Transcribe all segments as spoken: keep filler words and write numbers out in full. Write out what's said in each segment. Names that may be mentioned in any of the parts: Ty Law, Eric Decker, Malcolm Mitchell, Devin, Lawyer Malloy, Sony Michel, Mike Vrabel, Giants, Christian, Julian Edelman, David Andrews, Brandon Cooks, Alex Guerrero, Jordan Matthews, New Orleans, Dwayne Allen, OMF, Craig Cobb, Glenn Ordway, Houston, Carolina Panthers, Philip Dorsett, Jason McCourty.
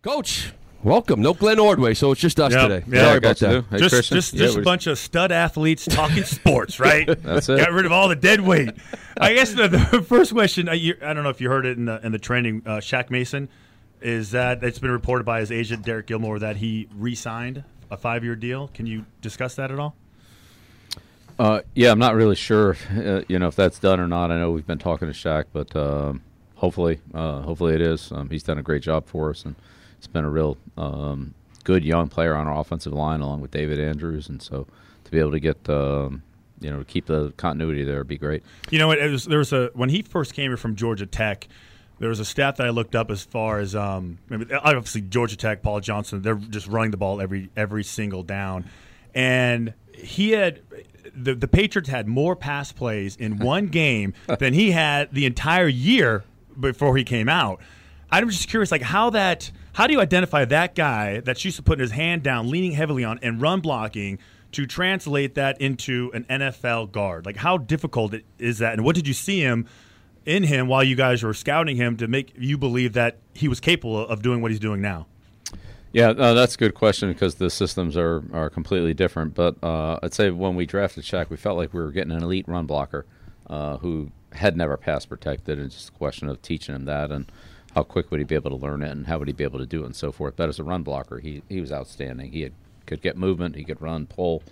Coach, welcome. No Glenn Ordway, so it's just us yep. today. Yeah, Sorry about that. Hey, just Christian. just, just yeah, a bunch of stud athletes talking sports, right? That's it. Got rid of all the dead weight. I guess the, the first question, I, you, I don't know if you heard it in the, in the trending, uh, Shaq Mason, is that it's been reported by his agent, Derek Gilmore, that he re-signed a five-year deal. Can you discuss that at all? Uh, yeah, I'm not really sure, uh, you know, if that's done or not. I know we've been talking to Shaq, but um, hopefully, uh, hopefully it is. Um, he's done a great job for us, and it's been a real um, good young player on our offensive line, along with David Andrews, and so to be able to get, um, you know, to keep the continuity there would be great. You know, it was, there was a when he first came here from Georgia Tech, there was a stat that I looked up as far as um, obviously Georgia Tech, Paul Johnson, they're just running the ball every every single down, and he had. The, the Patriots had more pass plays in one game than he had the entire year before he came out. I'm just curious, like how that, how do you identify that guy that's used to putting his hand down, leaning heavily on, and run blocking to translate that into an N F L guard? Like how difficult is that, and what did you see him in him while you guys were scouting him to make you believe that he was capable of doing what he's doing now? Yeah, uh, that's a good question because the systems are, are completely different. But uh, I'd say when we drafted Shaq, we felt like we were getting an elite run blocker uh, who had never pass protected. It's just a question of teaching him that and how quick would he be able to learn it and how would he be able to do it and so forth. But as a run blocker, he, he was outstanding. He had, could get movement. He could run, pull,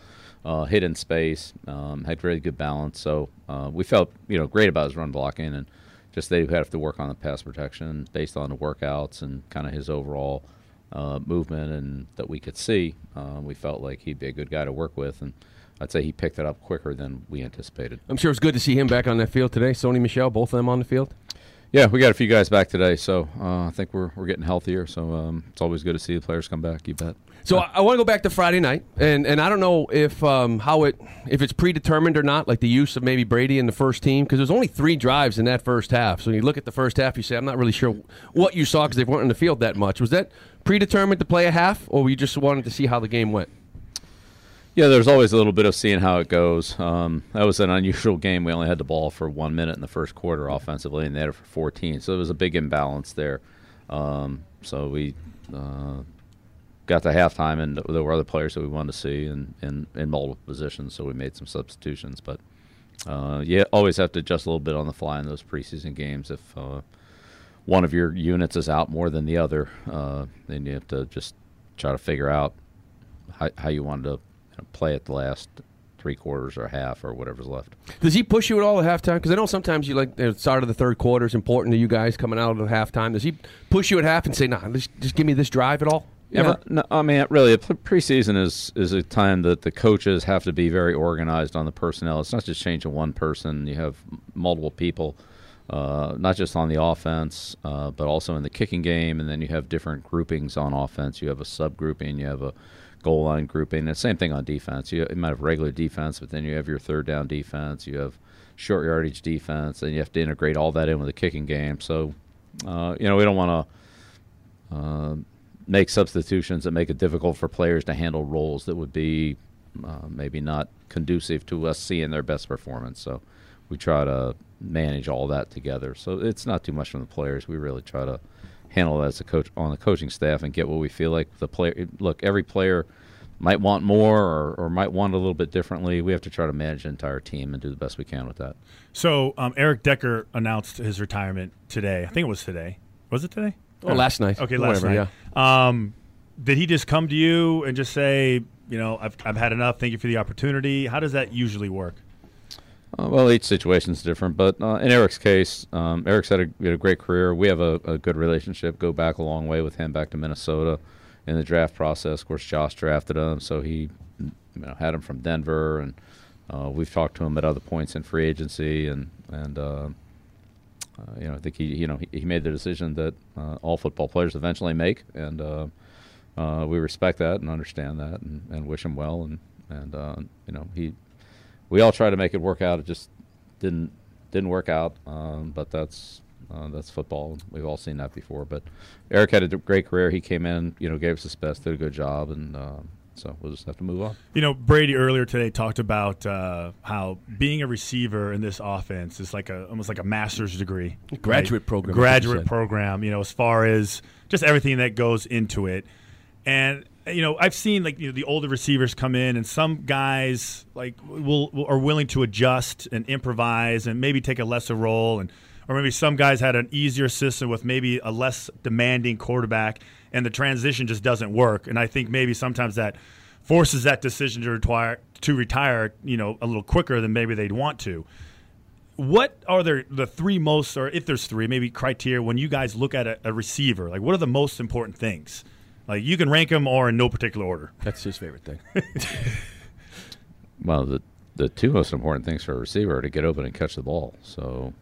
uh, hit in space, um, had really good balance. So uh, we felt you know great about his run blocking, and just they have to work on the pass protection based on the workouts and kind of his overall – Uh, movement and that we could see, uh, we felt like he'd be a good guy to work with, and I'd say he picked it up quicker than we anticipated. I'm sure it's good to see him back on that field today. Sony Michel, both of them on the field. Yeah, we got a few guys back today, so uh, I think we're we're getting healthier. So um, it's always good to see the players come back. You bet. So I, I want to go back to Friday night, and, and I don't know if um, how it if it's predetermined or not, like the use of maybe Brady in the first team, because there's only three drives in that first half. So when you look at the first half, you say I'm not really sure what you saw because they weren't in the field that much. Was that predetermined to play a half, or were you just wanted to see how the game went? Yeah, there's always a little bit of seeing how it goes. Um, that was an unusual game. We only had the ball for one minute in the first quarter offensively, and they had it for fourteen. So it was a big imbalance there. Um, so we uh, got to halftime, and there were other players that we wanted to see in, in, in multiple positions, so we made some substitutions. But uh, you always have to adjust a little bit on the fly in those preseason games. If uh, one of your units is out more than the other, uh, then you have to just try to figure out how, how you wanted to play at the last three quarters or half or whatever's left. Does he push you at all at halftime? Because I know sometimes you like the start of the third quarter is important to you guys coming out of halftime. Does he push you at half and say, "Nah, just, just give me this drive at all"? Yeah, Ever? No, I mean, really, preseason is is a time that the coaches have to be very organized on the personnel. It's not just changing one person. You have multiple people, uh, not just on the offense, uh, but also in the kicking game, and then you have different groupings on offense. You have a subgrouping. You have a goal line grouping, and same thing on defense. You, you might have regular defense, but then you have your third down defense, you have short yardage defense, and you have to integrate all that in with the kicking game. So, uh, you know, we don't want to uh, make substitutions that make it difficult for players to handle roles that would be uh, maybe not conducive to us seeing their best performance. So we try to manage all that together. So it's not too much from the players. We really try to handle that as a coach on the coaching staff and get what we feel like the player. Look, every player might want more or, or might want a little bit differently. We have to try to manage the entire team and do the best we can with that. So um, Eric Decker announced his retirement today. I think it was today. Was it today? Oh, last night. Okay, last Whatever, night. Yeah. Um, did he just come to you and just say, you know, I've I've had enough. Thank you for the opportunity. How does that usually work? Uh, well, each situation's different, but uh, in Eric's case, um, Eric's had a, had a great career. We have a, a good relationship, go back a long way with him, back to Minnesota in the draft process. Of course, Josh drafted him, so he you know, had him from Denver, and uh, we've talked to him at other points in free agency, and, and uh, uh, you know, I think he, you know, he, he made the decision that uh, all football players eventually make, and uh, uh, we respect that and understand that and, and wish him well, and, and uh, you know, he – we all try to make it work out. It just didn't didn't work out, um, but that's uh, that's football. We've all seen that before. But Eric had a great career. He came in, you know, gave us his best, did a good job, and uh, so we'll just have to move on. You know, Brady earlier today talked about uh, how being a receiver in this offense is like a almost like a master's degree, graduate right? program, graduate program. You know, as far as just everything that goes into it. And, you know, I've seen, like, you know, the older receivers come in, and some guys, like, will, will are willing to adjust and improvise and maybe take a lesser role, and or maybe some guys had an easier system with maybe a less demanding quarterback, and the transition just doesn't work. And I think maybe sometimes that forces that decision to retire, to retire, you know, a little quicker than maybe they'd want to. What are there, the three most, or if there's three, maybe criteria when you guys look at a, a receiver? Like, what are the most important things? Like, you can rank them or in no particular order. That's his favorite thing. Well, the the two most important things for a receiver are to get open and catch the ball. So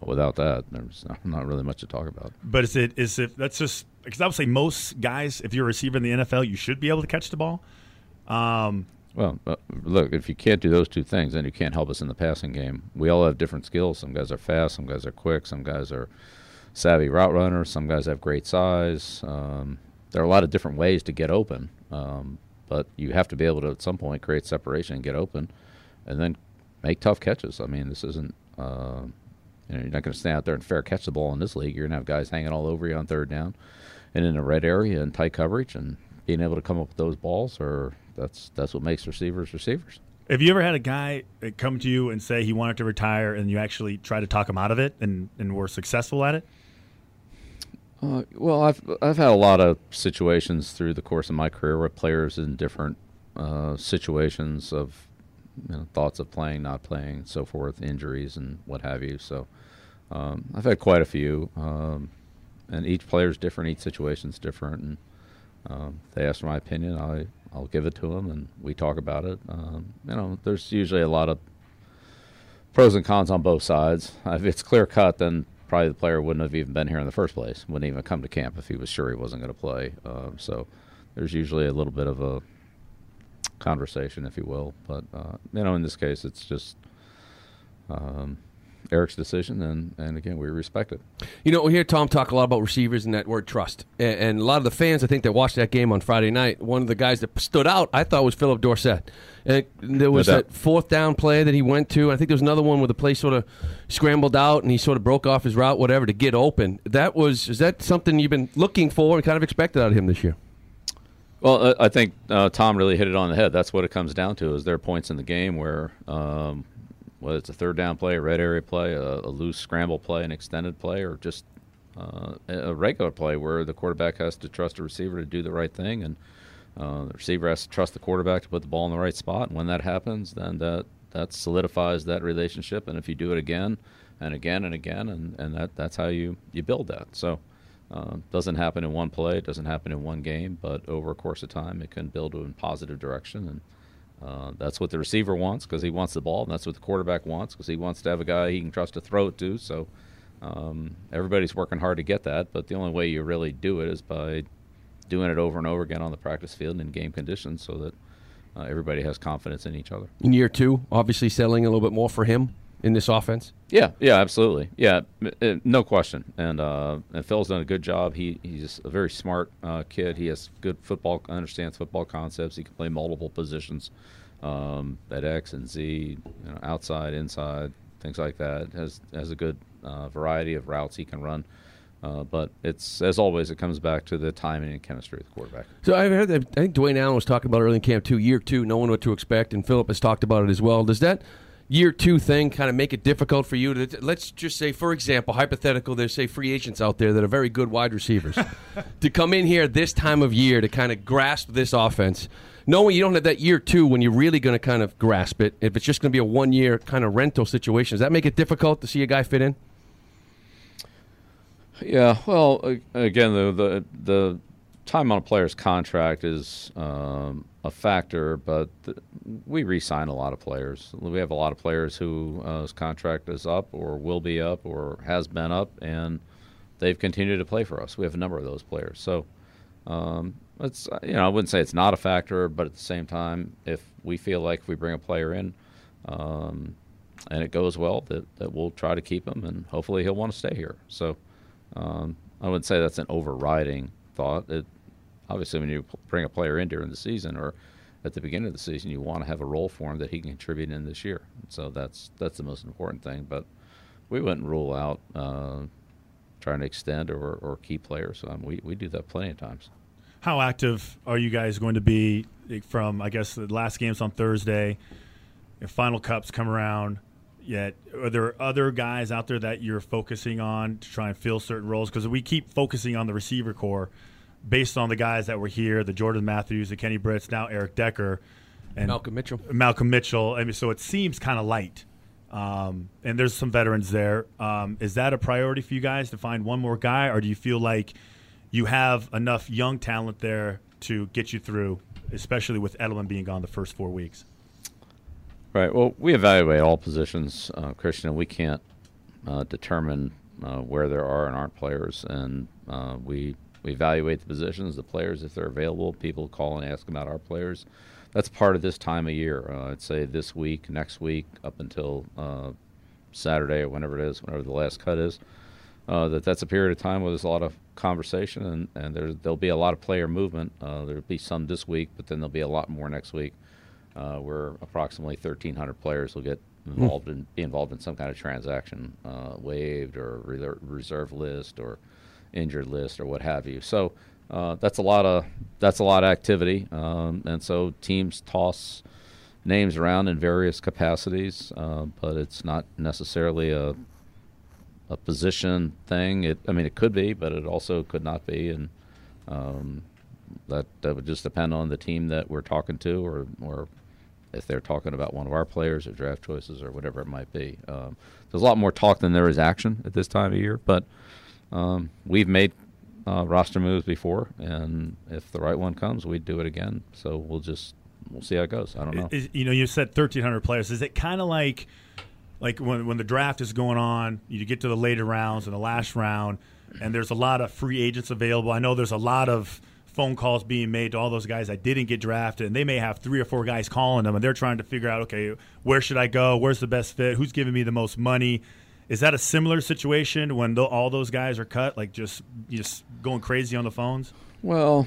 without that, there's not, not really much to talk about. But is it is if that's just because I would say most guys, if you're a receiver in the N F L, you should be able to catch the ball. Um, well, uh, look, if you can't do those two things, then you can't help us in the passing game. We all have different skills. Some guys are fast. Some guys are quick. Some guys are savvy route runners. Some guys have great size. Um, There are a lot of different ways to get open, um, but you have to be able to, at some point, create separation and get open and then make tough catches. I mean, this isn't uh, – you know, you're not going to stand out there and fair catch the ball in this league. You're going to have guys hanging all over you on third down and in the red area and tight coverage, and being able to come up with those balls, or that's that's what makes receivers receivers. Have you ever had a guy come to you and say he wanted to retire and you actually try to talk him out of it and, and were successful at it? Uh, well, I've I've had a lot of situations through the course of my career where players in different uh, situations of, you know, thoughts of playing, not playing, so forth, injuries and what have you. So um, I've had quite a few, um, and each player's different, each situation's different. And um, if they ask for my opinion, I I'll give it to them, and we talk about it. Um, you know, there's usually a lot of pros and cons on both sides. If it's clear cut, then probably the player wouldn't have even been here in the first place, wouldn't even come to camp if he was sure he wasn't going to play. Um, so there's usually a little bit of a conversation, if you will. But, uh, you know, in this case, it's just um, Eric's decision, and, and, again, we respect it. You know, we hear Tom talk a lot about receivers and that word trust. And, and a lot of the fans, I think, that watched that game on Friday night, one of the guys that stood out, I thought, was Philip Dorsett. And there was no that fourth down play that he went to. I think there was another one where the play sort of scrambled out and he sort of broke off his route, whatever, to get open. That was is that something you've been looking for and kind of expected out of him this year? Well, uh, I think uh, Tom really hit it on the head. That's what it comes down to, is there are points in the game where, um, whether it's a third down play, a red area play, a, a loose scramble play, an extended play, or just uh, a regular play where the quarterback has to trust a receiver to do the right thing, and Uh, the receiver has to trust the quarterback to put the ball in the right spot, and when that happens, then that, that solidifies that relationship. And if you do it again and again and again, and, and that, that's how you, you build that. So it uh, doesn't happen in one play. It doesn't happen in one game, but over a course of time, it can build in positive direction. And uh, that's what the receiver wants because he wants the ball, and that's what the quarterback wants because he wants to have a guy he can trust to throw it to. So um, everybody's working hard to get that, but the only way you really do it is by – doing it over and over again on the practice field and in game conditions so that uh, everybody has confidence in each other. In year two, obviously selling a little bit more for him in this offense? Yeah, yeah, absolutely. Yeah, no question. And, uh, and Phil's done a good job. He He's a very smart uh, kid. He has good football, understands football concepts. He can play multiple positions um, at X and Z, you know, outside, inside, things like that. Has has a good uh, variety of routes he can run. Uh, but it's, as always, it comes back to the timing and chemistry of the quarterback. So I've heard that, I think Dwayne Allen was talking about early in camp too, year two, knowing what to expect, and Philip has talked about it as well. Does that year two thing kind of make it difficult for you to, let's just say, for example, hypothetical, there's, say, free agents out there that are very good wide receivers, to come in here this time of year to kind of grasp this offense, knowing you don't have that year two when you're really going to kind of grasp it, if it's just going to be a one-year kind of rental situation? Does that make it difficult to see a guy fit in? Yeah, well, again, the, the the time on a player's contract is um, a factor, but th- we re-sign a lot of players. We have a lot of players who uh, whose contract is up or will be up or has been up, and they've continued to play for us. We have a number of those players. So, um, it's, you know, I wouldn't say it's not a factor, but at the same time, if we feel like if we bring a player in um, and it goes well, that, that we'll try to keep him, and hopefully he'll want to stay here. So. Um, I would say that's an overriding thought. It, obviously, when you bring a player in during the season or at the beginning of the season, you want to have a role for him that he can contribute in this year. So that's that's the most important thing. But we wouldn't rule out uh, trying to extend or, or key players. Um, we, we do that plenty of times. How active are you guys going to be from, I guess, the last game's on Thursday, if Final Cups come around yet? Are there other guys out there that you're focusing on to try and fill certain roles? Because we keep focusing on the receiver core based on the guys that were here, the Jordan Matthews, the Kenny Britts, now Eric Decker. And Malcolm Mitchell. Malcolm Mitchell. I mean, so it seems kind of light. Um, and there's some veterans there. Um, is that a priority for you guys to find one more guy, or do you feel like you have enough young talent there to get you through, especially with Edelman being gone the first four weeks? Right. Well, we evaluate all positions, uh, Christian, and we can't uh, determine uh, where there are and aren't players. And uh, we, we evaluate the positions, the players, if they're available. People call and ask about our players. That's part of this time of year. Uh, I'd say this week, next week, up until uh, Saturday or whenever it is, whenever the last cut is, uh, that that's a period of time where there's a lot of conversation, and, and there, there'll be a lot of player movement. Uh, there'll be some this week, but then there'll be a lot more next week, uh, where approximately thirteen hundred players will get involved in, be involved in some kind of transaction, uh, waived or re- reserve list or injured list or what have you. So Uh, that's a lot of that's a lot of activity, um, and so teams toss names around in various capacities, uh, but it's not necessarily a a position thing. It, I mean, it could be, but it also could not be, and um, that that would just depend on the team that we're talking to, or or if they're talking about one of our players or draft choices or whatever it might be. Um, there's a lot more talk than there is action at this time of year, but um, we've made. Uh, roster moves before, and if the right one comes, we'd do it again. So we'll just we'll see how it goes. I don't know. Is, you know, you said thirteen hundred players. Is it kind of like like when when the draft is going on, you get to the later rounds and the last round, and there's a lot of free agents available? I know there's a lot of phone calls being made to all those guys that didn't get drafted, and they may have three or four guys calling them, and they're trying to figure out, okay, where should I go? Where's the best fit? Who's giving me the most money? Is that a similar situation when the, all those guys are cut, like just just going crazy on the phones? Well,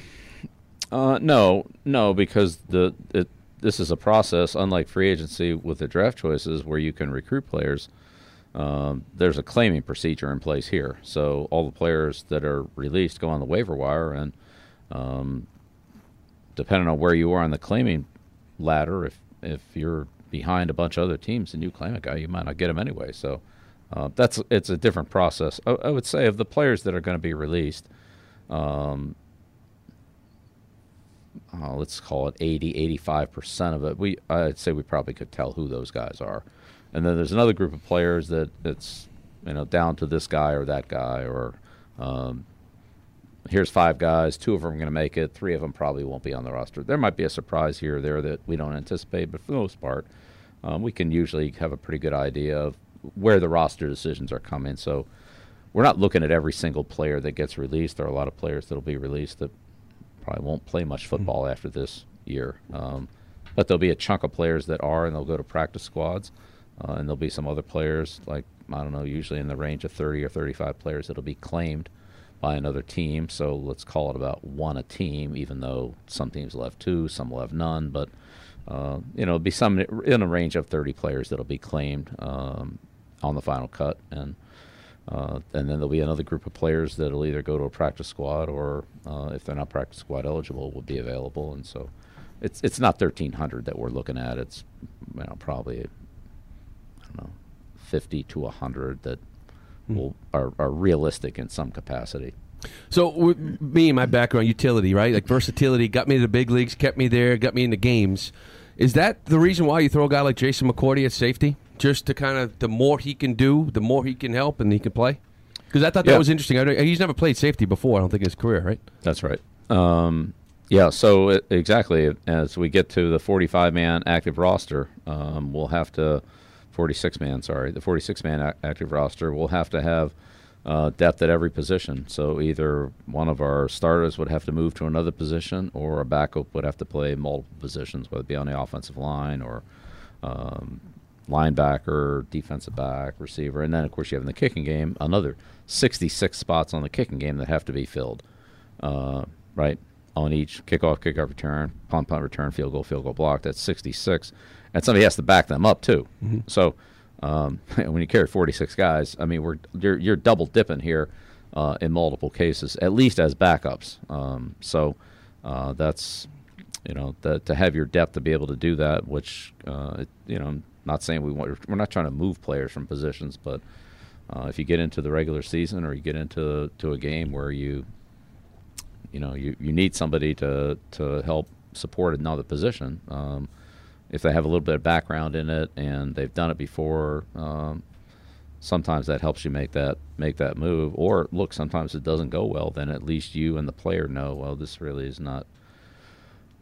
uh, no, no, because the it, this is a process. Unlike free agency with the draft choices where you can recruit players, um, there's a claiming procedure in place here. So all the players that are released go on the waiver wire, and um, depending on where you are on the claiming ladder, if if you're behind a bunch of other teams and you claim a guy, you might not get him anyway. So. Uh, that's it's a different process. I, I would say of the players that are going to be released, um, oh, let's call it eighty, eighty-five percent of it. We I'd say we probably could tell who those guys are, and then there's another group of players that it's you know down to this guy or that guy or um, here's five guys, two of them are going to make it, three of them probably won't be on the roster. There might be a surprise here or there that we don't anticipate, but for the most part, um, we can usually have a pretty good idea of where the roster decisions are coming. So we're not looking at every single player that gets released. There are a lot of players that will be released that probably won't play much football mm-hmm. after this year. Um, but there'll be a chunk of players that are, and they'll go to practice squads. Uh, and there'll be some other players, like, I don't know, usually in the range of thirty or thirty-five players that'll be claimed by another team. So let's call it about one a team, even though some teams will have two, some will have none. But, uh, you know, it'll be some in a range of thirty players that'll be claimed. Um, on the final cut, and uh, and then there'll be another group of players that'll either go to a practice squad or, uh, if they're not practice squad eligible, will be available. And so it's it's not thirteen hundred that we're looking at. It's you know, probably, I don't know, fifty to one hundred that mm. will are, are realistic in some capacity. So with me and my background, utility, right? Like versatility got me to the big leagues, kept me there, got me into games. Is that the reason why you throw a guy like Jason McCourty at safety? Just to kind of, the more he can do, the more he can help and he can play? Because I thought that yeah. was interesting. I he's never played safety before, I don't think, in his career, right? That's right. Um, yeah, so it, exactly. As we get to the forty-five man active roster, um, we'll have to, forty-six man, sorry, the forty-six man a- active roster, we'll have to have uh, depth at every position. So either one of our starters would have to move to another position, or a backup would have to play multiple positions, whether it be on the offensive line or um, – linebacker, defensive back, receiver, and then, of course, you have in the kicking game another sixty-six spots on the kicking game that have to be filled, uh, right, on each kickoff, kickoff return, punt, punt return, field goal, field goal block. That's sixty-six. And somebody has to back them up, too. Mm-hmm. So um, when you carry forty-six guys, I mean, we're you're, you're double dipping here uh, in multiple cases, at least as backups. Um, so uh, that's, you know, the, to have your depth to be able to do that, which, uh, it, you know, I'm not saying we want, we're not trying to move players from positions, but uh, if you get into the regular season or you get into to a game where you, you know, you, you need somebody to, to help support another position, um, if they have a little bit of background in it and they've done it before, um, sometimes that helps you make that make that move. Or, look, sometimes it doesn't go well, then at least you and the player know, well, this really is not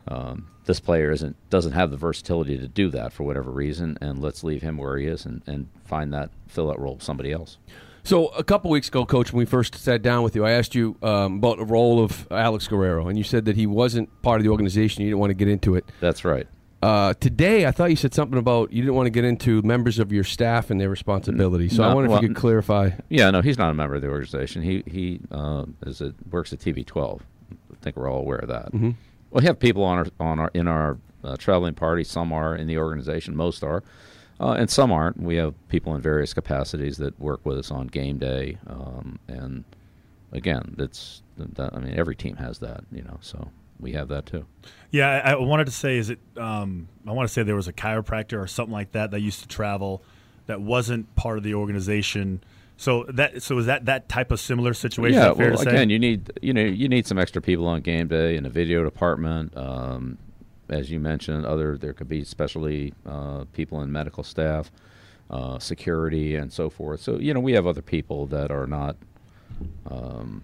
um, – this player isn't doesn't have the versatility to do that for whatever reason, and let's leave him where he is and, and find that – fill that role with somebody else. So a couple weeks ago, Coach, when we first sat down with you, I asked you um, about the role of Alex Guerrero, and you said that he wasn't part of the organization. You didn't want to get into it. That's right. Uh, today, I thought you said something about you didn't want to get into members of your staff and their responsibility. So no, I wonder if well, you could clarify. Yeah, no, he's not a member of the organization. He he uh, is a, works at T V twelve. I think we're all aware of that. Mm-hmm. Well, we have people on our on our in our uh, traveling party. Some are in the organization. Most are, uh, and some aren't. We have people in various capacities that work with us on game day. Um, and again, that's that, I mean, every team has that, you know. So. We have that too. Yeah, I wanted to say is it. Um, I want to say there was a chiropractor or something like that that used to travel, that wasn't part of the organization. So that so is that that type of similar situation? Yeah. Fair well, to again, say? you need you know you need some extra people on game day in the video department, um, as you mentioned. Other there could be especially uh, people in medical staff, uh, security, and so forth. So you know we have other people that are not. Um,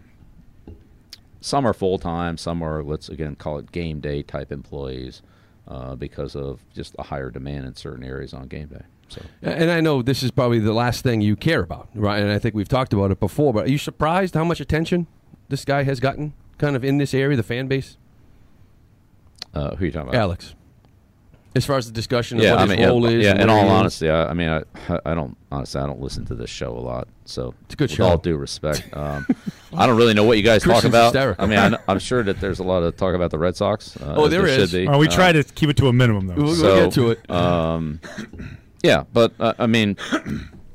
Some are full-time, some are, let's again call it game day type employees uh, because of just a higher demand in certain areas on game day. So, and I know this is probably the last thing you care about, right? And I think we've talked about it before, but are you surprised how much attention this guy has gotten kind of in this area, the fan base? Uh, who are you talking about? Alex. As far as the discussion of yeah, what I his mean, role yeah, is. Yeah, in all honesty, I, I mean, I, I don't honestly, I don't listen to this show a lot. So it's a good with show. All due respect, um, I don't really know what you guys Christian's talk about. Hysterical. I mean, I know, I'm sure that there's a lot of talk about the Red Sox. Uh, oh, there, there is. Should be. Right, we uh, try to keep it to a minimum, though. We'll, so, we'll get to it. Um, yeah, but uh, I mean,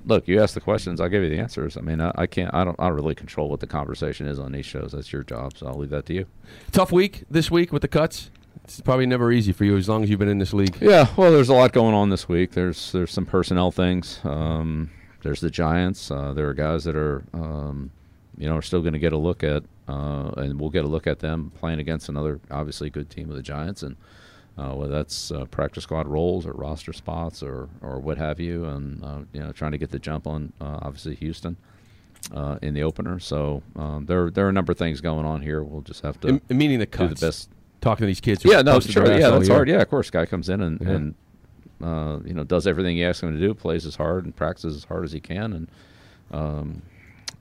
look, you ask the questions, I'll give you the answers. I mean, I, I can't. I don't. I don't really control what the conversation is on these shows. That's your job, so I'll leave that to you. Tough week this week with the cuts. It's probably never easy for you as long as you've been in this league. Yeah, well, there's a lot going on this week. There's there's some personnel things. Um, there's the Giants. Uh, there are guys that are, um, you know, are still going to get a look at, uh, and we'll get a look at them playing against another obviously good team of the Giants, and uh, whether that's uh, practice squad roles or roster spots or, or what have you, and uh, you know, trying to get the jump on uh, obviously Houston. Uh, in the opener, so um, there there are a number of things going on here. We'll just have to I- meaning the cuts. do the best. Talking to these kids. Who yeah, no, sure. Yeah, that's year. hard. Yeah, of course. Guy comes in and, yeah. and uh, you know, does everything you ask him to do, plays as hard and practices as hard as he can, and um,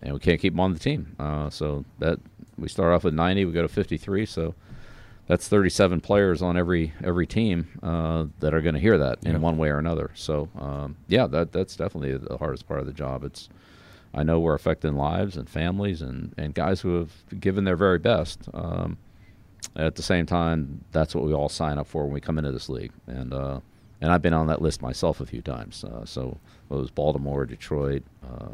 and we can't keep him on the team. Uh, so that we start off with ninety, we go to fifty-three, so that's thirty-seven players on every every team uh, that are going to hear that yeah. in one way or another. So, um, yeah, that that's definitely the hardest part of the job. It's I know we're affecting lives and families and, and guys who have given their very best. Um At the same time, that's what we all sign up for when we come into this league, and uh, and I've been on that list myself a few times. Uh, so it was Baltimore, Detroit, uh,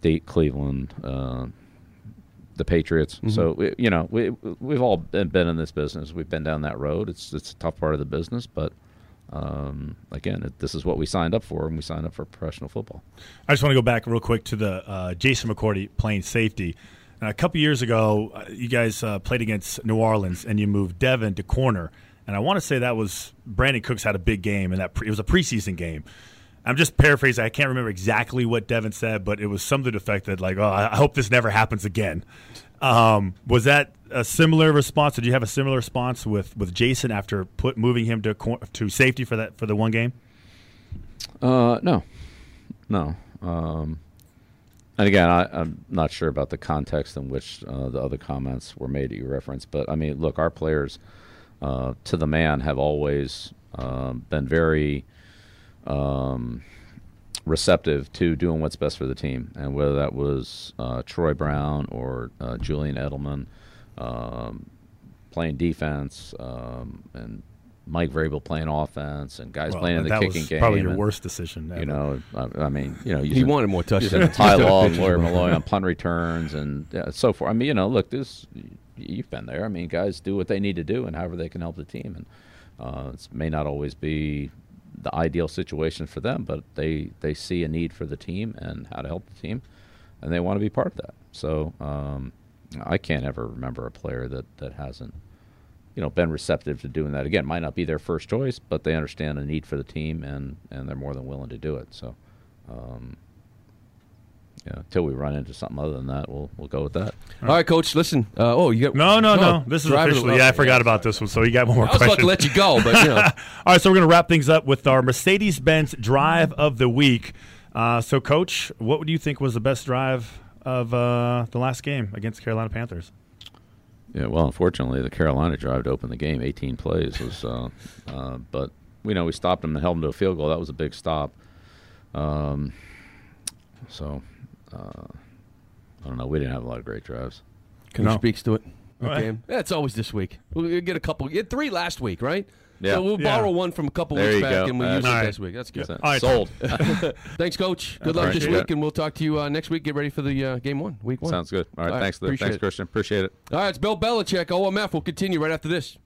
Dayton, Cleveland, uh, the Patriots. Mm-hmm. So we, you know, we we've all been, been in this business. We've been down that road. It's it's a tough part of the business, but. Um, again, it, this is what we signed up for, and we signed up for professional football. I just want to go back real quick to the uh, Jason McCourty playing safety. A couple years ago, you guys uh, played against New Orleans, and you moved Devin to corner. And I want to say that was Brandon Cooks had a big game, and that pre- it was a preseason game. I'm just paraphrasing. I can't remember exactly what Devin said, but it was something to the effect that, like, oh, I hope this never happens again. Um, was that a similar response? Did you have a similar response with, with Jason after put moving him to cor- to safety for that for the one game? Uh, no. No. Um And again, I, I'm not sure about the context in which uh, the other comments were made that you referenced, but I mean, look, our players uh, to the man have always um, been very um, receptive to doing what's best for the team, and whether that was uh, Troy Brown or uh, Julian Edelman um, playing defense um, and Mike Vrabel playing offense and guys well, playing in the kicking game. That was probably your and, worst decision ever. You know, I, I mean, you know. Using, he wanted more touchdowns. Ty Law and Lawyer Malloy on punt returns and yeah, so forth. I mean, you know, look, this you've been there. I mean, guys do what they need to do and however they can help the team. And uh, it may not always be the ideal situation for them, but they, they see a need for the team and how to help the team, and they want to be part of that. So um, I can't ever remember a player that, that hasn't, you know, been receptive to doing that. Again, might not be their first choice, but they understand a need for the team, and, and they're more than willing to do it. So um, yeah, until we run into something other than that, we'll we'll go with that. All right, Coach. Listen. Uh, oh, you got no, no, no. no. This is officially. Yeah, I forgot about this one. So you got one more question. I was about to let you go, but you know. All right, so we're going to wrap things up with our Mercedes Benz drive of the week. Uh, so, Coach, what would you think was the best drive of uh, the last game against Carolina Panthers? Yeah, well, unfortunately, the Carolina drive to open the game, eighteen plays, was. Uh, uh, but you know, we stopped them and held them to a field goal. That was a big stop. Um, so. Uh, I don't know. We didn't have a lot of great drives. Coach no. speaks to it. Okay. Right. Yeah, it's always this week. We'll get a couple. We had three last week, right? Yeah. So we'll yeah. borrow one from a couple there weeks back go. and we'll That's use it right. next week. That's good. Yeah. All right. Sold. Thanks, Coach. Good That's luck right. this week, and we'll talk to you uh, next week. Get ready for the uh, game one, week one. Sounds good. All right. All right. Thanks, Lou. Thanks, Christian. Appreciate it. All right. It's Bill Belichick. O M F will continue right after this.